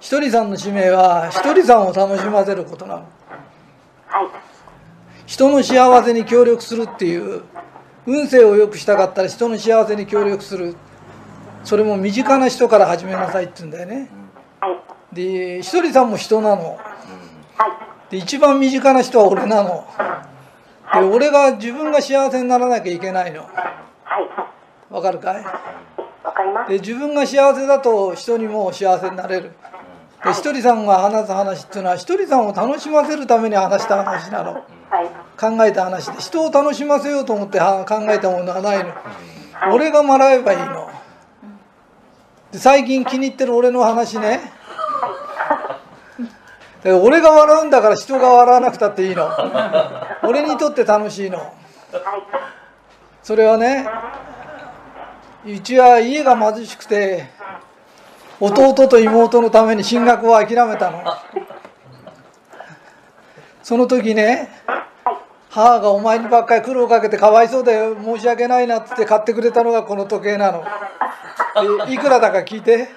ひとりさんの使命はひとりさんを楽しませることなの。人の幸せに協力するっていう、運勢を良くしたかったら人の幸せに協力する、それも身近な人から始めなさいって言うんだよね。でひとりさんも人なの。で一番身近な人は俺なの。で俺が自分が幸せにならなきゃいけないの。わかるかい？で自分が幸せだと人にも幸せになれる。でひとりさんが話す話っていうのはひとりさんを楽しませるために話した話なの。考えた話で、人を楽しませようと思って考えたものはないの。俺が笑えばいいの。で最近気に入ってる俺の話ね。で俺が笑うんだから人が笑わなくたっていいの。俺にとって楽しいの。それはね、うちは家が貧しくて弟と妹のために進学を諦めたの。その時ね、母がお前にばっかり苦労かけてかわいそうで申し訳ないなっつって買ってくれたのがこの時計なの。いくらだか聞いて。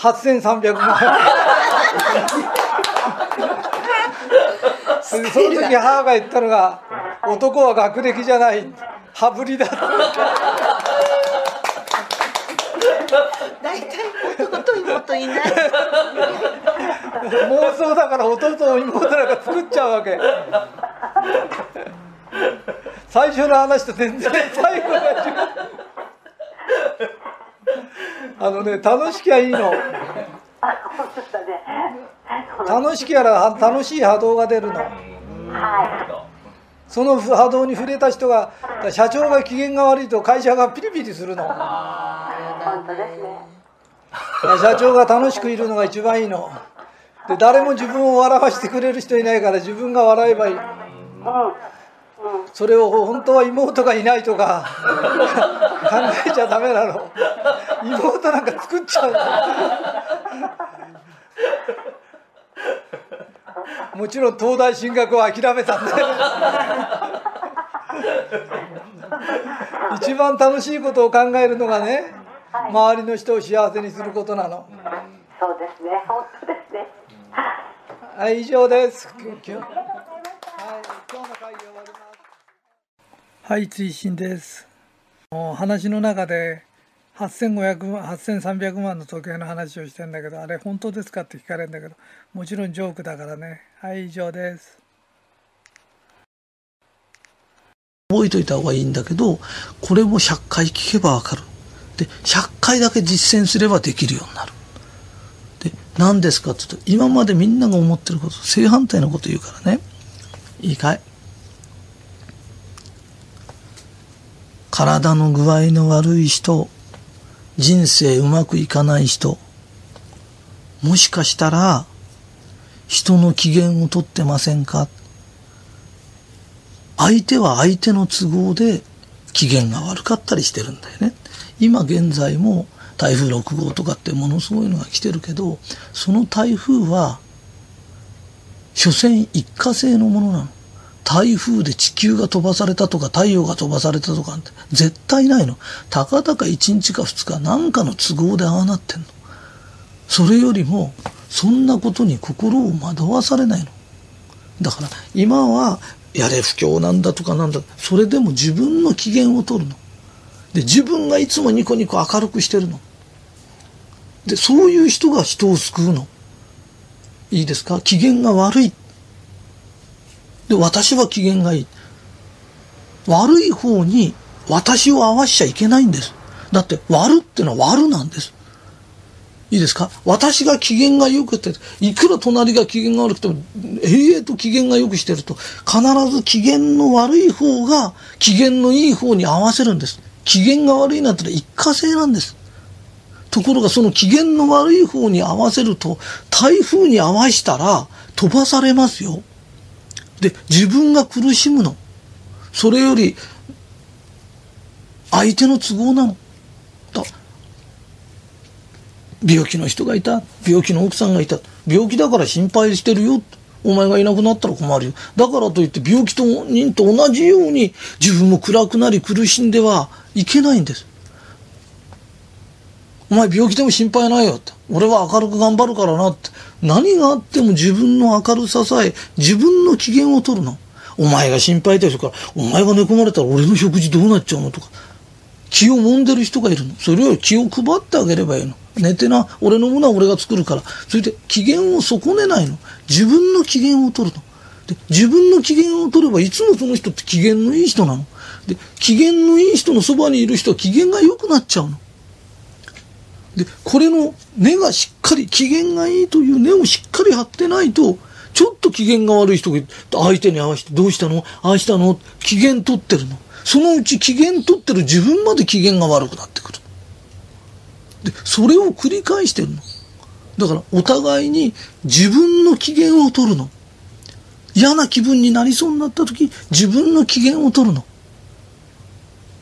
8300万円。その時母が言ったのが、男は学歴じゃない、羽振りだって。大体弟と妹いない。妄想だから弟と妹なんか作っちゃうわけ。最初の話と全然最後が違う。楽しきゃいいの。楽しきゃら楽しい波動が出るの。その波動に触れた人が、社長が機嫌が悪いと会社がピリピリするの。社長が楽しくいるのが一番いいの。で誰も自分を笑わせてくれる人いないから自分が笑えばいい。それを本当は妹がいないとか考えちゃダメなの。妹なんか作っちゃう。もちろん東大進学は諦めたんで一番楽しいことを考えるのがね、周りの人を幸せにすることなの。そうですね、本当ですね。はい、以上です。はい、追伸です。話の中で8300万の時計の話をしてんだけど、あれ本当ですかって聞かれるんだけど、もちろんジョークだからね。はい、以上です。覚えといた方がいいんだけど、これも100回聞けばわかる。で、100回だけ実践すればできるようになる。で、何ですかって言うと、今までみんなが思ってること、正反対のこと言うからね。いいかい？体の具合の悪い人、人生うまくいかない人、もしかしたら人の機嫌をとってませんか？相手は相手の都合で機嫌が悪かったりしてるんだよね。今現在も台風6号とかってものすごいのが来てるけど、その台風は所詮一過性のものなの。台風で地球が飛ばされたとか太陽が飛ばされたとかって絶対ないの。たかだか1日か2日なんかの都合でああなってんの。それよりもそんなことに心を惑わされないの。だから今はやれ不況なんだとかなんだ、それでも自分の機嫌を取るの。で自分がいつもニコニコ明るくしてるの。でそういう人が人を救うの。いいですか？機嫌が悪い。で、私は機嫌がいい。悪い方に私を合わしちゃいけないんです。だって、悪ってのは悪なんです。いいですか？私が機嫌が良くて、いくら隣が機嫌が悪くても、永遠と機嫌が良くしてると、必ず機嫌の悪い方が機嫌のいい方に合わせるんです。機嫌が悪いなんてのは一過性なんです。ところがその機嫌の悪い方に合わせると、台風に合わしたら飛ばされますよ。で自分が苦しむの。それより相手の都合なの。病気の人がいた、病気の奥さんがいた、病気だから心配してるよ、お前がいなくなったら困るよ、だからといって病気と人と同じように自分も暗くなり苦しんではいけないんです。お前病気でも心配ないよって。俺は明るく頑張るからなって。何があっても自分の明るささえ、自分の機嫌を取るの。お前が心配でしょから、お前が寝込まれたら俺の食事どうなっちゃうのとか。気を揉んでる人がいるの。それより気を配ってあげればいいの。寝てな、俺のものは俺が作るから。それで機嫌を損ねないの。自分の機嫌を取るの。で、自分の機嫌を取ればいつもその人って機嫌のいい人なの。で、機嫌のいい人のそばにいる人は機嫌が良くなっちゃうの。で、これの根がしっかり、機嫌がいいという根をしっかり張ってないと、ちょっと機嫌が悪い人が相手に合わせて、どうしたの？ああしたの？機嫌取ってるの。そのうち機嫌取ってる自分まで機嫌が悪くなってくる。で、それを繰り返してるの。だから、お互いに自分の機嫌を取るの。嫌な気分になりそうになった時、自分の機嫌を取るの。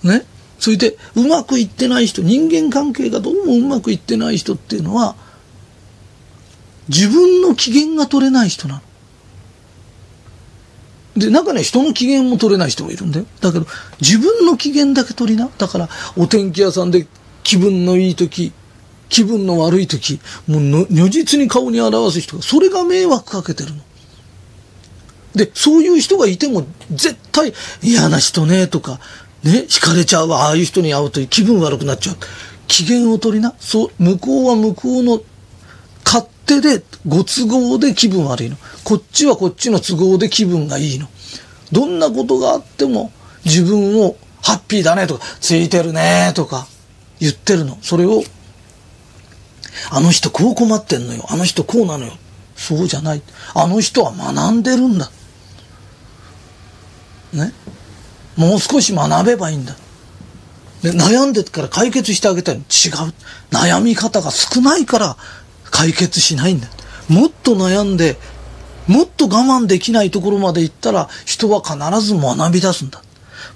ね、それでうまくいってない人、人間関係がどうもうまくいってない人っていうのは、自分の機嫌が取れない人なの。で、中には人の機嫌も取れない人もいるんだよ。だけど自分の機嫌だけ取りな。だからお天気屋さんで気分のいい時、気分の悪い時、もう如実に顔に表す人が、それが迷惑かけてるの。で、そういう人がいても絶対嫌な人ねとか。ね、惹かれちゃうわ、ああいう人に会うと気分悪くなっちゃう。機嫌を取りな。そう、向こうは向こうの勝手で、ご都合で気分悪いの。こっちはこっちの都合で気分がいいの。どんなことがあっても自分をハッピーだねとか、ついてるねとか言ってるの。それを、あの人こう困ってんのよ、あの人こうなのよ。そうじゃない。あの人は学んでるんだ。ね、もう少し学べばいいんだ。で、悩んでるから解決してあげたいの。違う。悩み方が少ないから解決しないんだ。もっと悩んで、もっと我慢できないところまで行ったら、人は必ず学び出すんだ。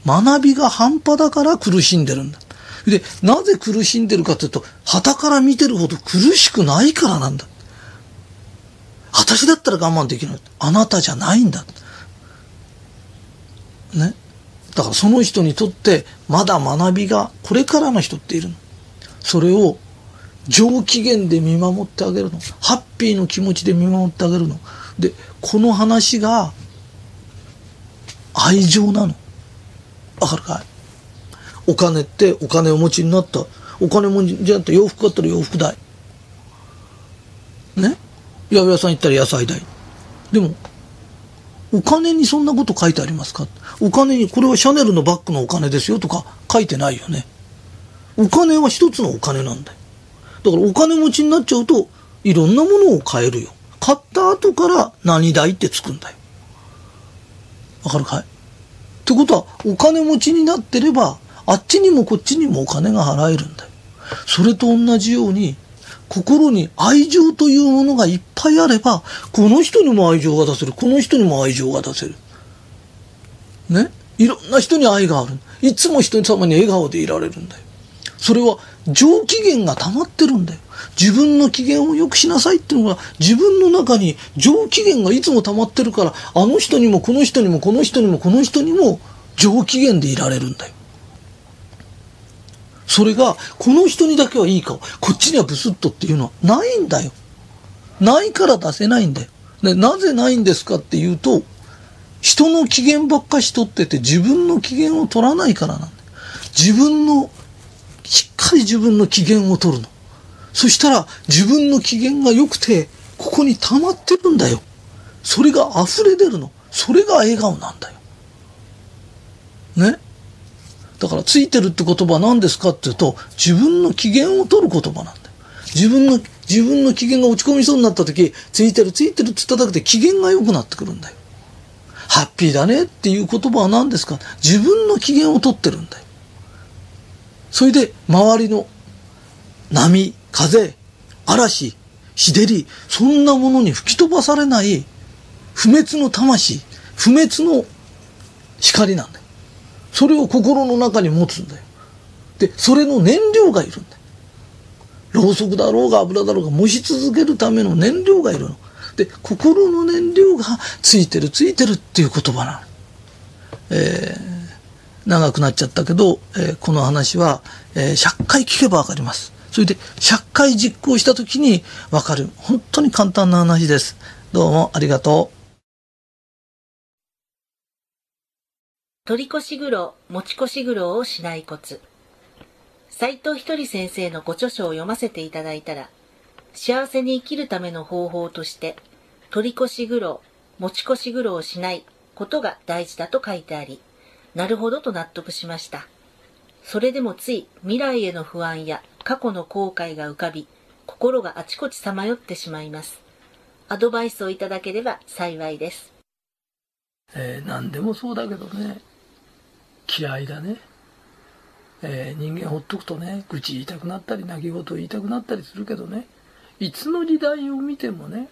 学びが半端だから苦しんでるんだ。で、なぜ苦しんでるかというと、傍から見てるほど苦しくないからなんだ。私だったら我慢できない。あなたじゃないんだ。ね。だからその人にとってまだ学びがこれからの人っているの。それを上機嫌で見守ってあげるの。ハッピーの気持ちで見守ってあげるの。で、この話が愛情なの。わかるかい？お金って、お金を持ちになった、お金持ちじゃなくて、洋服買ったら洋服代ね、八百屋さん行ったら野菜代。でもお金にそんなこと書いてありますか？お金に、これはシャネルのバッグのお金ですよとか書いてないよね。お金は一つのお金なんだよ。だからお金持ちになっちゃうと、いろんなものを買えるよ。買った後から何代ってつくんだよ。わかるかい？ってことは、お金持ちになってれば、あっちにもこっちにもお金が払えるんだよ。それと同じように、心に愛情というものがいっぱいあれば、この人にも愛情が出せる、この人にも愛情が出せる。ね、いろんな人に愛がある。いつも人様に笑顔でいられるんだよ。それは上機嫌が溜まってるんだよ。自分の機嫌を良くしなさいっていうのが、自分の中に上機嫌がいつも溜まってるから、あの人にもこの人にもこの人にもこの人にも上機嫌でいられるんだよ。それが、この人にだけはいい顔、こっちにはブスッとっていうのはないんだよ。ないから出せないんだよ。で、なぜないんですかっていうと、人の機嫌ばっかし取ってて、自分の機嫌を取らないからなんだよ。自分の、しっかり自分の機嫌を取るの。そしたら、自分の機嫌が良くて、ここに溜まってるんだよ。それが溢れ出るの。それが笑顔なんだよ。ね。だから、ついてるって言葉は何ですかっていうと、自分の機嫌を取る言葉なんだよ。自分の機嫌が落ち込みそうになった時、ついてるついてるって言っただけで機嫌が良くなってくるんだよ。ハッピーだねっていう言葉は何ですか？自分の機嫌を取ってるんだよ。それで、周りの波、風、嵐、日照り、そんなものに吹き飛ばされない、不滅の魂、不滅の光なんだよ。それを心の中に持つんだよ。で、それの燃料がいるんだよ。ろうそくだろうが油だろうが、燃し続けるための燃料がいるの。で、心の燃料がついてるついてるっていう言葉なの。長くなっちゃったけど、この話は、100回聞けばわかります。それで100回実行した時にわかる。本当に簡単な話です。どうもありがとう。取り越し苦労、持ち越し苦労をしないコツ。斉藤ひとり先生のご著書を読ませていただいたら、幸せに生きるための方法として、取り越し苦労、持ち越し苦労をしないことが大事だと書いてあり、なるほどと納得しました。それでもつい未来への不安や過去の後悔が浮かび、心があちこちさまよってしまいます。アドバイスをいただければ幸いです。何でもそうだけどね、嫌いだね。人間ほっとくとね、愚痴言いたくなったり、泣き言言いたくなったりするけどね、いつの時代を見てもね、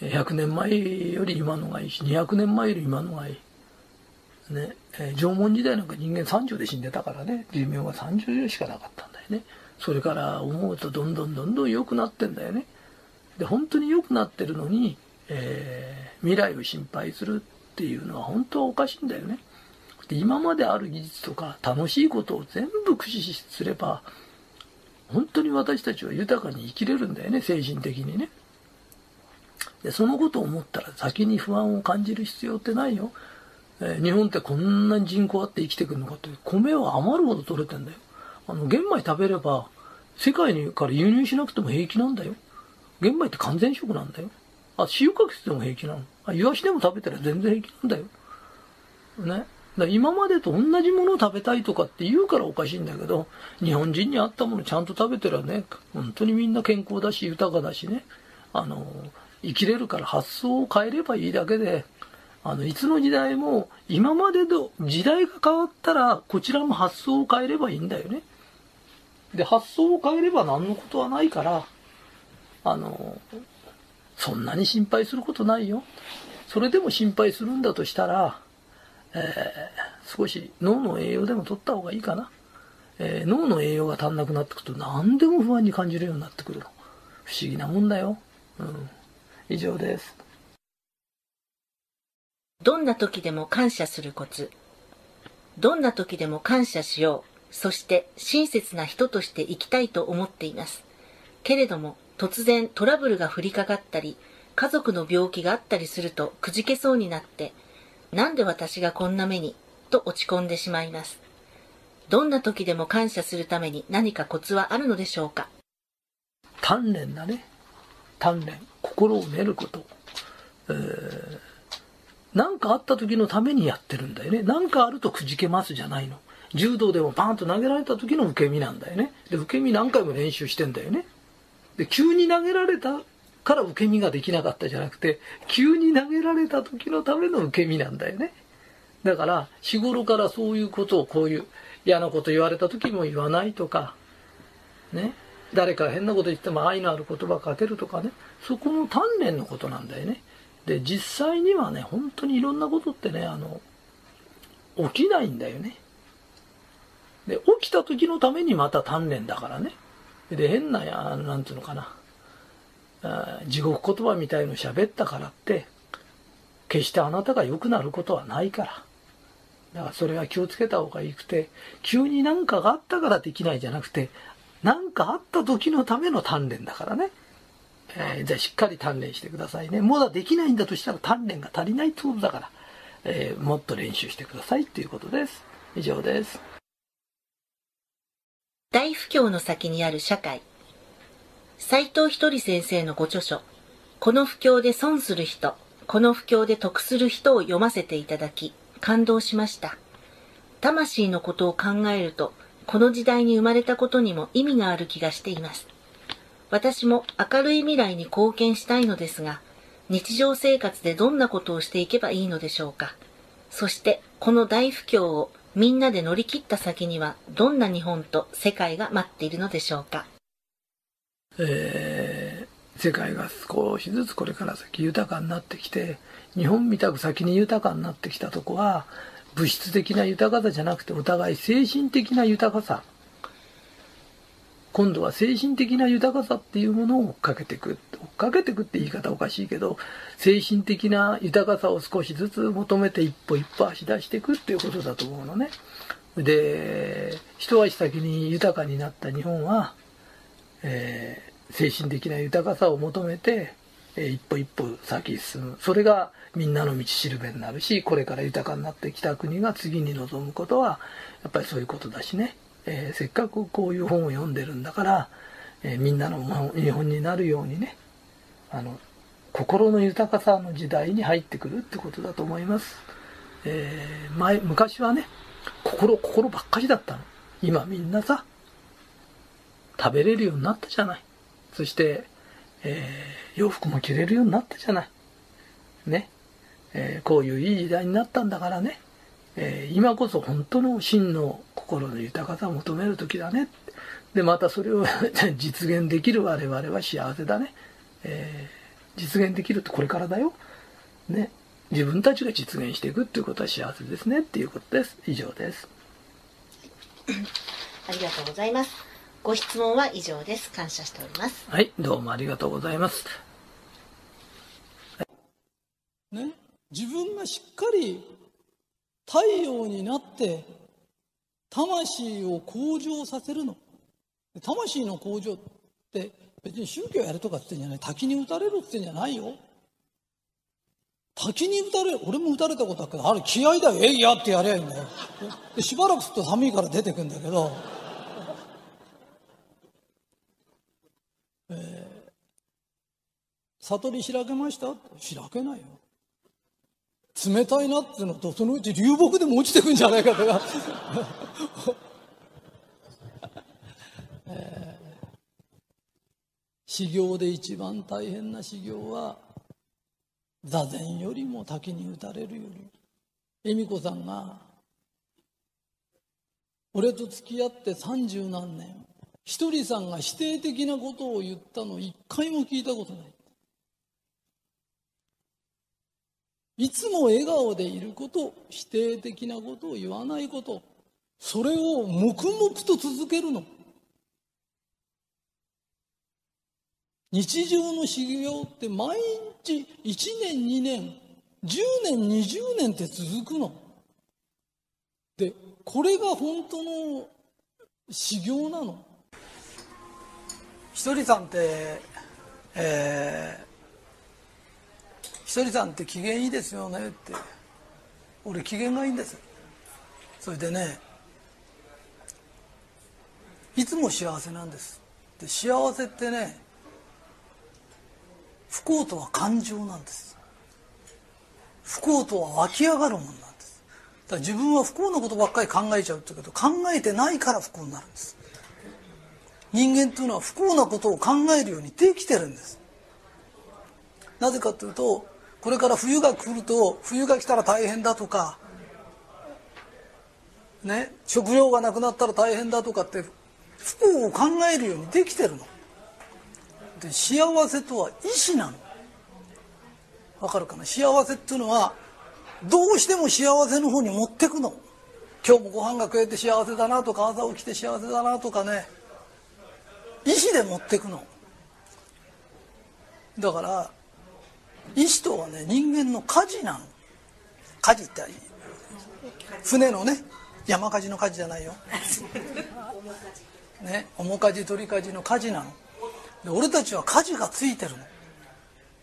100年前より今のがいいし、200年前より今のがいい。ね、縄文時代なんか人間30で死んでたからね、寿命が30しかなかったんだよね。それから思うとどんどんどんどん良くなってんだよね。で、本当に良くなってるのに、未来を心配するっていうのは本当はおかしいんだよね。で、今まである技術とか楽しいことを全部駆使すれば、本当に私たちは豊かに生きれるんだよね、精神的にね。で、そのことを思ったら先に不安を感じる必要ってないよ。日本ってこんなに人口あって生きてくるのかって、米は余るほど取れてんだよ。玄米食べれば世界から輸入しなくても平気なんだよ。玄米って完全食なんだよ。塩かけても平気なの。イワシでも食べたら全然平気なんだよ。ね。だから今までと同じものを食べたいとかって言うからおかしいんだけど、日本人に合ったものちゃんと食べてらね、本当にみんな健康だし豊かだしね、生きれるから発想を変えればいいだけで、いつの時代も今までと時代が変わったらこちらも発想を変えればいいんだよね。で、発想を変えれば何のことはないから、そんなに心配することないよ。それでも心配するんだとしたら、少し脳の栄養でも取った方がいいかな。脳の栄養が足んなくなってくると何でも不安に感じるようになってくるの。不思議なもんだよ。うん、以上です。どんな時でも感謝するコツ。どんな時でも感謝しよう。そして親切な人として生きたいと思っています。けれども突然トラブルが降りかかったり、家族の病気があったりするとくじけそうになって、なんで私がこんな目に、と落ち込んでしまいます。どんな時でも感謝するために何かコツはあるのでしょうか。鍛錬だね。鍛錬。心を練ること。何かあった時のためにやってるんだよね。何かあるとくじけますじゃないの。柔道でもバーンと投げられた時の受け身なんだよね。で、受け身何回も練習してんだよね。で、急に投げられたから受け身ができなかったじゃなくて、急に投げられた時のための受け身なんだよね。だから日頃からそういうことを、こういう嫌なこと言われた時も言わないとかね、誰か変なこと言っても愛のある言葉かけるとかね、そこの鍛錬のことなんだよね。で、実際にはね、本当にいろんなことってね、起きないんだよね。で、起きた時のためにまた鍛錬だからね。で、変な、なんていうのかな、地獄言葉みたいの喋ったからって、決してあなたが良くなることはないから。だからそれは気をつけた方がいいくて、急に何かがあったからできないじゃなくて、何かあった時のための鍛錬だからね。じゃあしっかり鍛錬してくださいね。まだできないんだとしたら鍛錬が足りないってことだから、もっと練習してくださいっていうことです。以上です。大不況の先にある社会。斉藤ひとり先生のご著書、この不況で損する人、この不況で得する人を読ませていただき感動しました。魂のことを考えると、この時代に生まれたことにも意味がある気がしています。私も明るい未来に貢献したいのですが、日常生活でどんなことをしていけばいいのでしょうか。そしてこの大不況をみんなで乗り切った先には、どんな日本と世界が待っているのでしょうか。世界が少しずつこれから先豊かになってきて、日本みたく先に豊かになってきたとこは、物質的な豊かさじゃなくてお互い精神的な豊かさ、今度は精神的な豊かさっていうものを追っかけていく。追っかけていくって言い方おかしいけど、精神的な豊かさを少しずつ求めて一歩一歩足出していくっていうことだと思うのね。で、一足先に豊かになった日本は、精神的な豊かさを求めて一歩一歩先進む、それがみんなの道しるべになるし、これから豊かになってきた国が次に臨むことはやっぱりそういうことだしね、せっかくこういう本を読んでるんだから、みんなの日本になるようにね、心の豊かさの時代に入ってくるってことだと思います。昔はね、心ばっかりだったの。今みんなさ、食べれるようになったじゃない。そして、洋服も着れるようになったじゃないね、こういういい時代になったんだからね、今こそ本当の真の心の豊かさを求める時だね。でまたそれを実現できる我々は幸せだね、実現できるってこれからだよ、ね、自分たちが実現していくっていうことは幸せですねっていうことです。以上です。ありがとうございます。ご質問は以上です。感謝しております。はい、どうもありがとうございます。ね、自分がしっかり太陽になって魂を向上させるの。魂の向上って別に宗教やるとかって言うんじゃない。滝に打たれるって言うんじゃないよ。滝に打たれる、俺も打たれたことあるけど、あれ気合だよ、えいやってやりゃいいんだよ。でしばらくすると寒いから出てくんだけど、悟り開けました？開けないよ。冷たいなってのと、そのうち流木でも落ちてくんじゃないかとか、修行で一番大変な修行は座禅よりも滝に打たれるより。恵美子さんが俺と付き合って30何年、ひとりさんが否定的なことを言ったの一回も聞いたことない。いつも笑顔でいること、否定的なことを言わないこと、それを黙々と続けるの。日常の修行って毎日1年2年10年20年って続くので、これが本当の修行なの。ひとりさんって、ひとりさんって機嫌いいですよねって。俺機嫌がいいんです。それでね、いつも幸せなんです。で幸せってね、不幸とは感情なんです。不幸とは湧き上がるものなんです。だから自分は不幸なことばっかり考えちゃうって言うけど、考えてないから不幸になるんです。人間というのは不幸なことを考えるようにできてるんです。なぜかというと、これから冬が来ると、冬が来たら大変だとかね、食料がなくなったら大変だとかって不幸を考えるようにできてるの。で幸せとは意志なの。わかるかな。幸せっていうのはどうしても幸せの方に持ってくの。今日もご飯が食えて幸せだなとか、朝起きて幸せだなとかね、意志で持ってくの。だから意志とはね、人間の舵なの。舵って船のね、山舵の舵じゃないよね、重舵取り舵の舵なの。で俺たちは舵がついてるの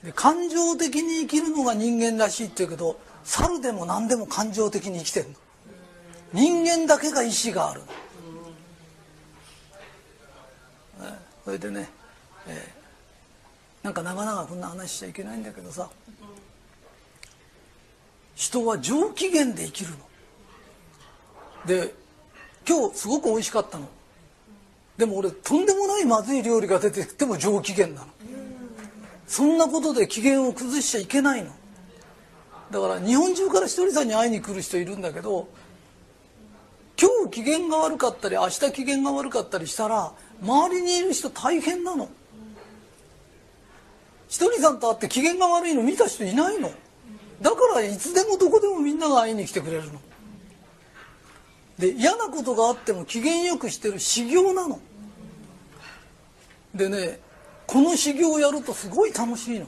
で、感情的に生きるのが人間らしいって言うけど、猿でも何でも感情的に生きてるの。人間だけが意志があるの、ね。それでね、なんか長々こんな話しちゃいけないんだけどさ、人は上機嫌で生きるので、今日すごく美味しかったの。でも俺とんでもないまずい料理が出てきても上機嫌なの。そんなことで機嫌を崩しちゃいけないの。だから日本中からひとりさんに会いに来る人いるんだけど、今日機嫌が悪かったり明日機嫌が悪かったりしたら周りにいる人大変なの。ひとりさんと会って機嫌が悪いの見た人いないの。だからいつでもどこでもみんなが会いに来てくれるので、嫌なことがあっても機嫌よくしてる修行なのでね、この修行をやるとすごい楽しいの。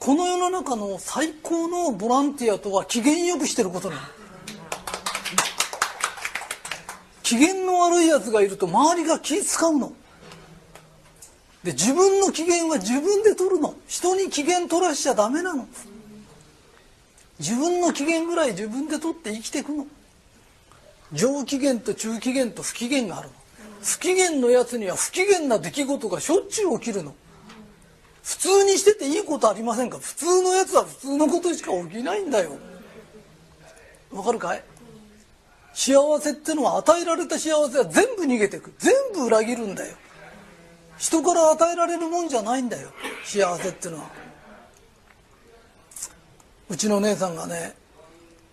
この世の中の最高のボランティアとは機嫌よくしてることなの。機嫌の悪いやつがいると周りが気使うの。で自分の機嫌は自分で取るの。人に機嫌取らしちゃダメなの。自分の機嫌ぐらい自分で取って生きていくの。上機嫌と中機嫌と不機嫌があるの。不機嫌のやつには不機嫌な出来事がしょっちゅう起きるの。普通にしてていいことありませんか？普通のやつは普通のことしか起きないんだよ。わかるかい？幸せってのは、与えられた幸せは全部逃げてく、全部裏切るんだよ。人から与えられるもんじゃないんだよ、幸せってのは。うちの姉さんがね、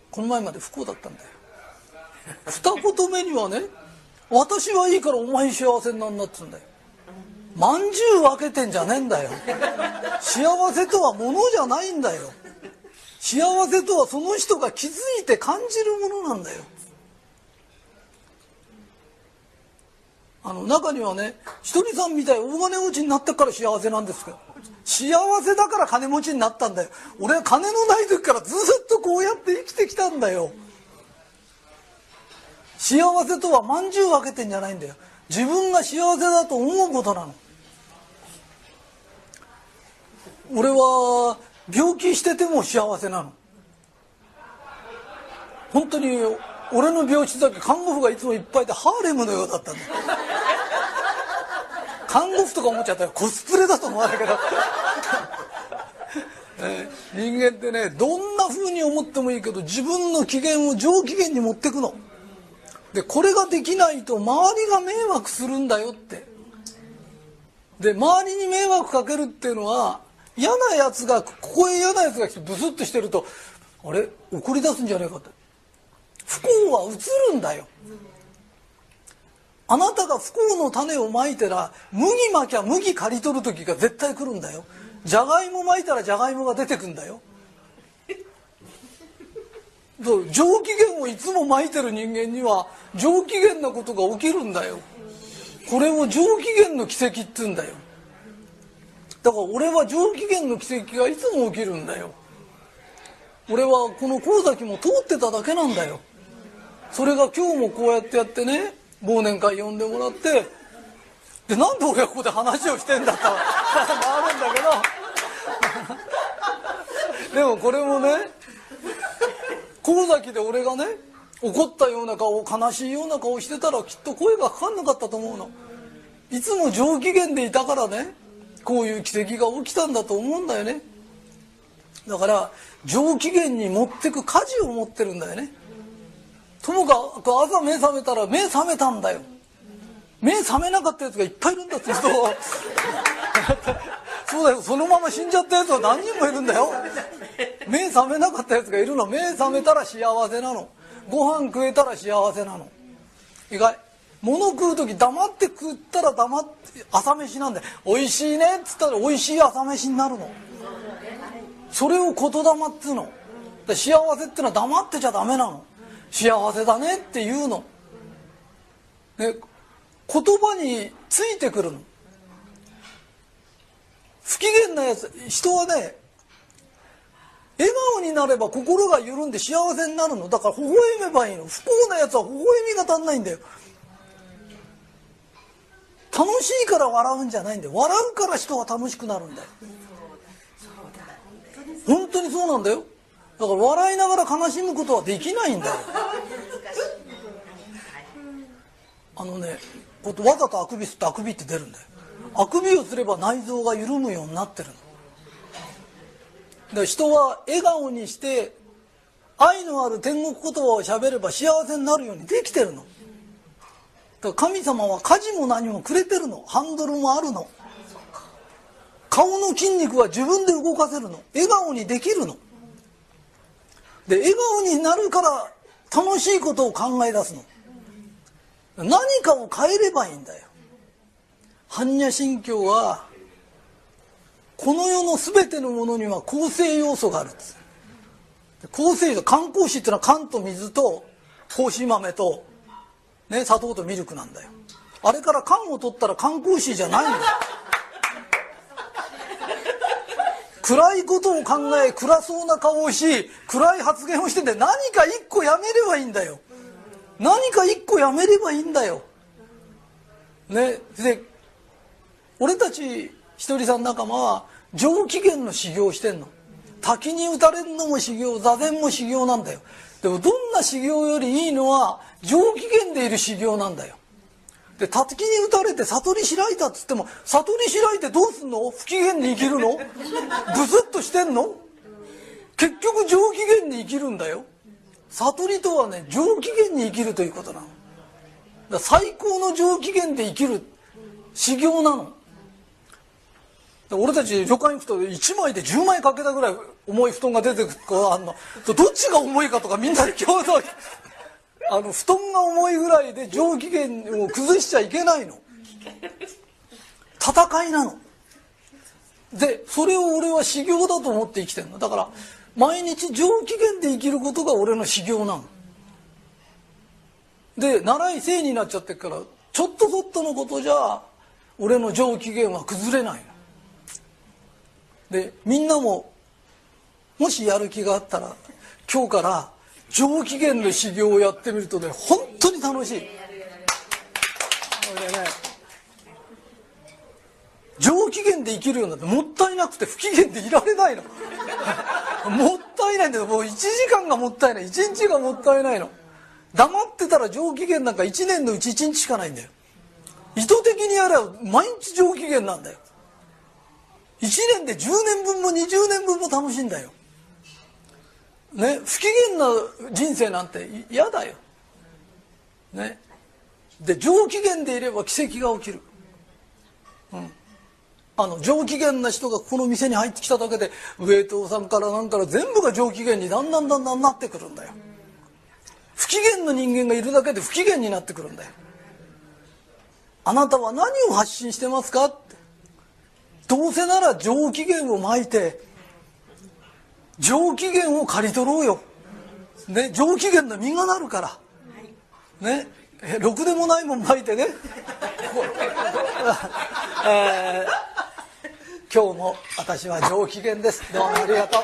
この前まで不幸だったんだよ。二言目にはね、私はいいからお前幸せになんなっつうんだよ。まんじゅう分けてんじゃねえんだよ。幸せとはものじゃないんだよ。幸せとはその人が気づいて感じるものなんだよ。中にはね、ひとりさんみたい大金持ちになったから幸せなんですけど、幸せだから金持ちになったんだよ。俺は金のない時からずっとこうやって生きてきたんだよ。幸せとはまんじゅう分けてんじゃないんだよ。自分が幸せだと思うことなの。俺は病気してても幸せなの。本当に俺の病室だけ看護婦がいつもいっぱいでハーレムのようだったんだよ。看護婦とか思っちゃったらコスプレだと思われるけど人間ってね、どんな風に思ってもいいけど自分の機嫌を上機嫌に持ってくの。でこれができないと周りが迷惑するんだよって。で周りに迷惑かけるっていうのは、嫌なやつがここへ嫌なやつが来てブスッとしてると、あれ怒り出すんじゃねえかって。不幸は移るんだよ。あなたが不幸の種をまいたら、麦まきゃ麦刈り取る時が絶対来るんだよ。じゃがいもまいたらじゃがいもが出てくんだよ。上機嫌をいつもまいてる人間には上機嫌なことが起きるんだよ。これを上機嫌の奇跡って言うんだよ。だから俺は上機嫌の奇跡がいつも起きるんだよ。俺はこの神崎も通ってただけなんだよ。それが今日もこうやってやってね、忘年会呼んでもらって、でなんで俺がここで話をしてんだったら回るんだけどでもこれもね、神崎で俺がね、怒ったような顔、悲しいような顔してたらきっと声がかかんなかったと思うの。いつも上機嫌でいたからね、こういう奇跡が起きたんだと思うんだよね。だから上機嫌に持ってく舵を持ってるんだよね。ともかく朝目覚めたら目覚めたんだよ。目覚めなかったやつがいっぱいいるんだって人そうだよ。そのまま死んじゃったやつは何人もいるんだよ。目覚めなかったやつがいるの。目覚めたら幸せなの。ご飯食えたら幸せなの。意外。物食う時黙って食ったら黙って朝飯なんだよ。おいしいねっつったらおいしい朝飯になるの。それを言霊っつうの。幸せってのは黙ってちゃダメなの。幸せだねって言うの。で言葉についてくるの。不機嫌なやつ、人はね、笑顔になれば心が緩んで幸せになるの。だから微笑めばいいの。不幸なやつは微笑みが足んないんだよ。楽しいから笑うんじゃないんだよ。笑うから人は楽しくなるんだよ。本当にそうなんだよ。だから笑いながら悲しむことはできないんだよ。わざとあくびするとあくびって出るんだよ。あくびをすれば内臓が緩むようになってるの。だから人は笑顔にして愛のある天国言葉を喋れば幸せになるようにできてるの。だから神様は舵も何もくれてるの。ハンドルもあるの。顔の筋肉は自分で動かせるの。笑顔にできるの。で笑顔になるから楽しいことを考え出すの。何かを変えればいいんだよ。般若心経はこの世の全てのものには構成要素があるんです。構成要素、缶構子っていうのは缶と水と甲子豆と、ね、砂糖とミルクなんだよ。あれから缶を取ったら缶構子じゃないんだよ。暗いことを考え、暗そうな顔をし、暗い発言をしてんで、何か一個やめればいいんだよ。何か一個やめればいいんだよ。ね、で俺たち一人さん仲間は上機嫌の修行してんの。滝に打たれるのも修行、座禅も修行なんだよ。でもどんな修行よりいいのは上機嫌でいる修行なんだよ。で滝に打たれて悟り開いたっつっても、悟り開いてどうすんの？不機嫌に生きるの？ブスッとしてんの？結局上機嫌に生きるんだよ。悟りとはね、上機嫌に生きるということなの。だから最高の上機嫌で生きる修行なの。俺たち旅館行くと1枚で10枚かけたぐらい重い布団が出てくるから、どっちが重いかとかみんなで共同布団が重いぐらいで上機嫌を崩しちゃいけないの。戦いなの。でそれを俺は修行だと思って生きてるのだから、毎日上機嫌で生きることが俺の修行なの。で習い生になっちゃってるから、ちょっとそっとのことじゃ俺の上機嫌は崩れないの。でみんなももしやる気があったら、今日から上機嫌の修行をやってみるとね、本当に楽しい。上機嫌で生きるようになってもったいなくて不機嫌でいられないの。もったいないんだよ。もう1時間がもったいない、1日がもったいないの。黙ってたら上機嫌なんか1年のうち1日しかないんだよ。意図的にやれば毎日上機嫌なんだよ。1年で10年分も20年分も楽しいんだよ、ね、不機嫌な人生なんて嫌だよ、ね、で上機嫌でいれば奇跡が起きる、うん、上機嫌な人がこの店に入ってきただけで、ウエイトさんから何から全部が上機嫌にだんだんなってくるんだよ。不機嫌な人間がいるだけで不機嫌になってくるんだよ。あなたは何を発信してますか？どうせなら上機嫌をまいて上機嫌を刈り取ろうよ、ね、上機嫌の実がなるから、ね、ろくでもないもんまいてね今日も私は上機嫌です。どうもありがとう。